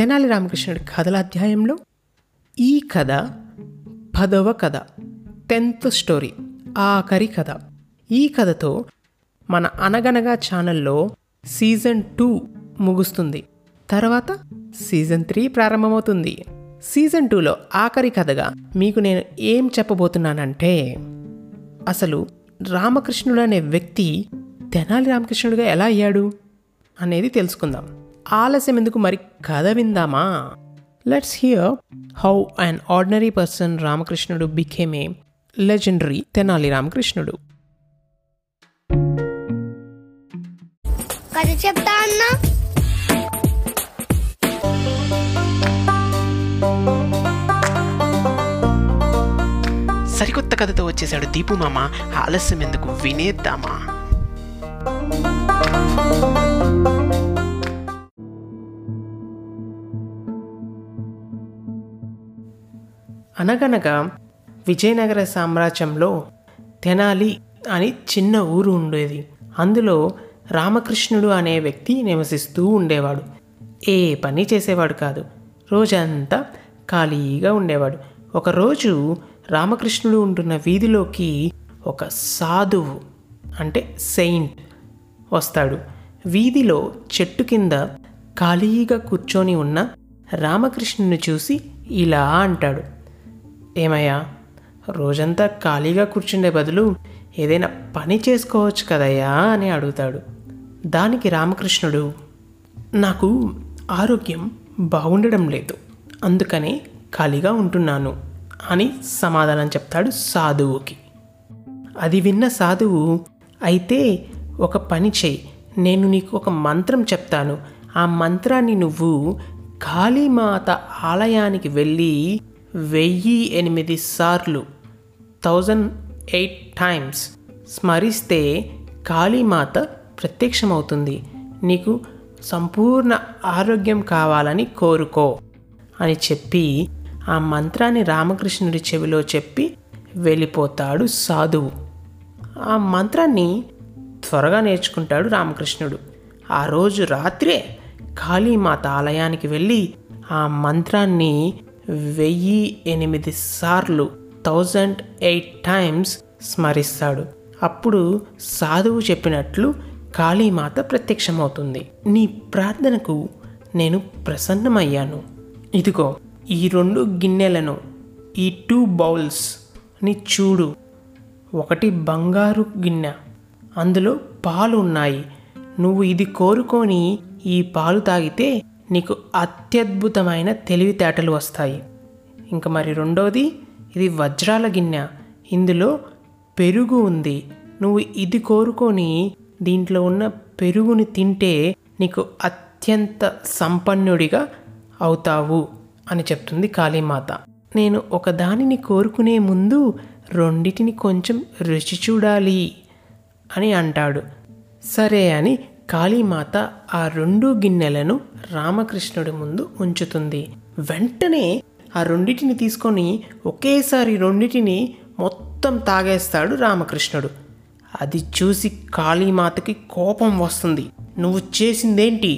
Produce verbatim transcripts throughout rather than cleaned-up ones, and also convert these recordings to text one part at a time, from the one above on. తెనాలి రామకృష్ణుడి కథల అధ్యాయంలో ఈ కథ పదవ కథ, టెన్త్ స్టోరీ, ఆఖరి కథ. ఈ కథతో మన అనగనగా ఛానల్లో సీజన్ టూ ముగుస్తుంది. తర్వాత సీజన్ త్రీ ప్రారంభమవుతుంది. సీజన్ టూలో ఆఖరి కథగా మీకు నేను ఏం చెప్పబోతున్నానంటే, అసలు రామకృష్ణుడు అనే వ్యక్తి తెనాలి రామకృష్ణుడిగా ఎలా అయ్యాడు అనేది తెలుసుకుందాం. ఆలస్యం ఎందుకు, మరి కథ విందామా? Let's hear how an ordinary person Ramakrishnudu became a legendary Tenali రామకృష్ణుడు. కథ చెప్తా అన్నా. సరికొత్త కథతో వచ్చేసాడు దీపు మామ. ఆలస్యం ఎందుకు వినేద్దామా? అనగనగా విజయనగర సామ్రాజ్యంలో తెనాలి అని చిన్న ఊరు ఉండేది. అందులో రామకృష్ణుడు అనే వ్యక్తి నివసిస్తూ ఉండేవాడు. ఏ పని చేసేవాడు కాదు, రోజంతా ఖాళీగా ఉండేవాడు. ఒకరోజు రామకృష్ణుడు ఉంటున్న వీధిలోకి ఒక సాధువు, అంటే సెయింట్ వస్తాడు. వీధిలో చెట్టు కింద ఖాళీగా కూర్చొని ఉన్న రామకృష్ణుని చూసి ఇలా అంటాడు, ఏమయ్యా, రోజంతా ఖాళీగా కూర్చుండే బదులు ఏదైనా పని చేసుకోవచ్చు కదయ్యా అని అడుగుతాడు. దానికి రామకృష్ణుడు, నాకు ఆరోగ్యం బాగుండడం లేదు, అందుకనే ఖాళీగా ఉంటున్నాను అని సమాధానం చెప్తాడు సాధువుకి. అది విన్న సాధువు, అయితే ఒక పని చేయి, నేను నీకు ఒక మంత్రం చెప్తాను, ఆ మంత్రాన్ని నువ్వు కాళీమాత ఆలయానికి వెళ్ళి వెయ్యి ఎనిమిది సార్లు థౌజండ్ ఎయిట్ టైమ్స్ స్మరిస్తే కాళీమాత ప్రత్యక్షమవుతుంది, నీకు సంపూర్ణ ఆరోగ్యం కావాలని కోరుకో అని చెప్పి ఆ మంత్రాన్ని రామకృష్ణుడి చెవిలో చెప్పి వెళ్ళిపోతాడు సాధువు. ఆ మంత్రాన్ని త్వరగా నేర్చుకుంటాడు రామకృష్ణుడు. ఆ రోజు రాత్రే కాళీమాత ఆలయానికి వెళ్ళి ఆ మంత్రాన్ని వెయ్యి ఎనిమిది సార్లు థౌజండ్ ఎయిట్ టైమ్స్ స్మరిస్తాడు. అప్పుడు సాధువు చెప్పినట్లు కాళీమాత ప్రత్యక్షమవుతుంది. నీ ప్రార్థనకు నేను ప్రసన్నమయ్యాను, ఇదిగో ఈ రెండు గిన్నెలను, ఈ టూ బౌల్స్ని చూడు, ఒకటి బంగారు గిన్నె, అందులో పాలు ఉన్నాయి, నువ్వు ఇది కోరుకొని ఈ పాలు తాగితే నీకు అత్యద్భుతమైన తెలివితేటలు వస్తాయి. ఇంకా మరి రెండోది, ఇది వజ్రాల గిన్నె, ఇందులో పెరుగు ఉంది, నువ్వు ఇది కోరుకొని దీంట్లో ఉన్న పెరుగుని తింటే నీకు అత్యంత సంపన్నుడిగా అవుతావు అని చెప్తుంది కాళీమాత. నేను ఒకదానిని కోరుకునే ముందు రెండిటిని కొంచెం రుచి చూడాలి అని అంటాడు. సరే అని కాళీమాత ఆ రెండు గిన్నెలను రామకృష్ణుడి ముందు ఉంచుతుంది. వెంటనే ఆ రెండిటిని తీసుకొని ఒకేసారి రెండిటిని మొత్తం తాగేస్తాడు రామకృష్ణుడు. అది చూసి కాళీమాతకి కోపం వస్తుంది. నువ్వు చేసిందేంటి,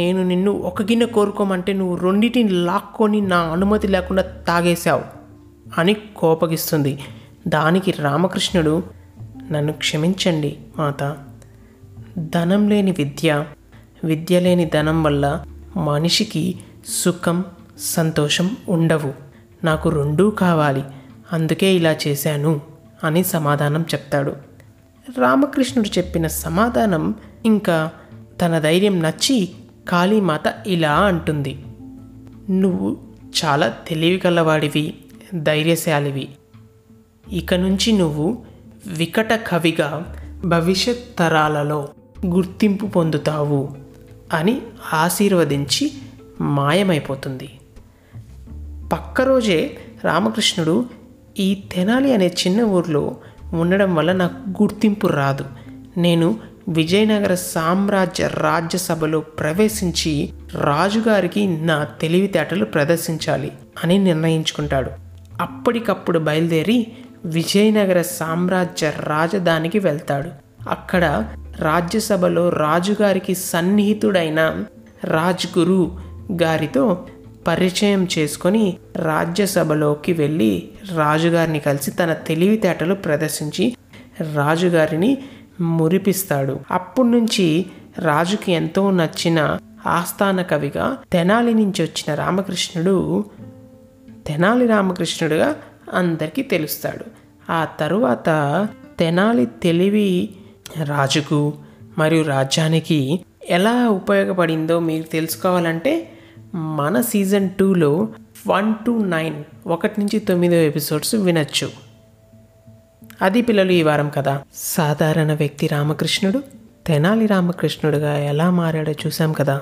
నేను నిన్ను ఒక గిన్నె కోరుకోమంటే నువ్వు రెండిటిని లాక్కొని నా అనుమతి లేకుండా తాగేశావు అని కోపగిస్తుంది. దానికి రామకృష్ణుడు, నన్ను క్షమించండి మాత, ధనం లేని విద్య, విద్య లేని ధనం వల్ల మనిషికి సుఖం సంతోషం ఉండవు, నాకు రెండూ కావాలి, అందుకే ఇలా చేశాను అని సమాధానం చెప్తాడు. రామకృష్ణుడు చెప్పిన సమాధానం ఇంకా తన ధైర్యం నచ్చి కాళీమాత ఇలా అంటుంది, నువ్వు చాలా తెలివి కలవాడివి, ధైర్యశాలివి, ఇక నుంచి నువ్వు వికట కవిగా భవిష్యత్ తరాలలో గుర్తింపు పొందుతావు అని ఆశీర్వదించి మాయమైపోతుంది. పక్క రోజే రామకృష్ణుడు, ఈ తెనాలి అనే చిన్న ఊర్లో ఉండడం వల్ల నాకు గుర్తింపు రాదు, నేను విజయనగర సామ్రాజ్య రాజ్యసభలో ప్రవేశించి రాజుగారికి నా తెలివితేటలు ప్రదర్శించాలి అని నిర్ణయించుకుంటాడు. అప్పటికప్పుడు బయలుదేరి విజయనగర సామ్రాజ్య రాజధానికి వెళ్తాడు. అక్కడ రాజ్యసభలో రాజుగారికి సన్నిహితుడైన రాజ్గురు గారితో పరిచయం చేసుకొని రాజ్యసభలోకి వెళ్ళి రాజుగారిని కలిసి తన తెలివితేటలు ప్రదర్శించి రాజుగారిని మురిపిస్తాడు. అప్పటి నుంచి రాజుకి ఎంతో నచ్చిన ఆస్థాన కవిగా తెనాలి నుంచి వచ్చిన రామకృష్ణుడు తెనాలి రామకృష్ణుడుగా అందరికీ తెలుస్తాడు. ఆ తరువాత తెనాలి తెలివి రాజుకు మరియు రాజ్యానికి ఎలా ఉపయోగపడిందో మీరు తెలుసుకోవాలంటే మన సీజన్ టూలో వన్ టు నైన్ ఒకటి నుంచి తొమ్మిదో ఎపిసోడ్స్ వినొచ్చు. అది పిల్లలు ఈ వారం కదా. సాధారణ వ్యక్తి రామకృష్ణుడు తెనాలి రామకృష్ణుడుగా ఎలా మారాడో చూసాం కదా.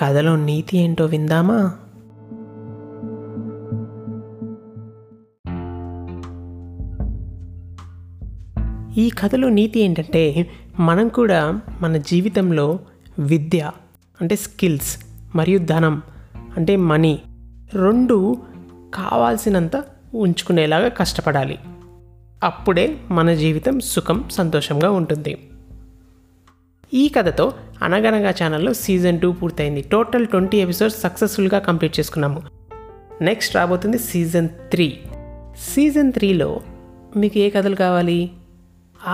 కథలో నీతి ఏంటో విందామా? ఈ కథలో నీతి ఏంటంటే మనం కూడా మన జీవితంలో విద్య అంటే స్కిల్స్ మరియు ధనం అంటే మనీ రెండు కావాల్సినంత ఉంచుకునేలాగా కష్టపడాలి. అప్పుడే మన జీవితం సుఖం సంతోషంగా ఉంటుంది. ఈ కథతో అనగనగా ఛానల్లో సీజన్ టూ పూర్తయింది. టోటల్ ట్వంటీ ఎపిసోడ్స్ సక్సెస్ఫుల్గా కంప్లీట్ చేసుకున్నాము. నెక్స్ట్ రాబోతుంది సీజన్ త్రీ. సీజన్ త్రీలో మీకు ఏ కథలు కావాలి?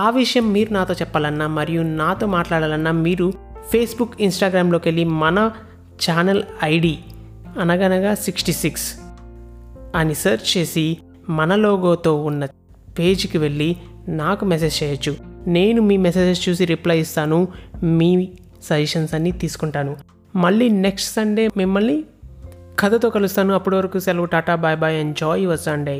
ఆ విషయం మీరు నాతో చెప్పాలన్నా మరియు నాతో మాట్లాడాలన్నా మీరు ఫేస్బుక్, ఇన్స్టాగ్రామ్లోకి వెళ్ళి మన ఛానల్ ఐడి అనగనగా సిక్స్టీ సిక్స్ అని సెర్చ్ చేసి మన లోగోతో ఉన్న పేజీకి వెళ్ళి నాకు మెసేజ్ చేయొచ్చు. నేను మీ మెసేజెస్ చూసి రిప్లై ఇస్తాను, మీ సజెషన్స్ అన్నీ తీసుకుంటాను. మళ్ళీ నెక్స్ట్ సండే మిమ్మల్ని కథతో కలుస్తాను. అప్పటి వరకు సెలవు. Tata, bye bye. Enjoy your Sunday.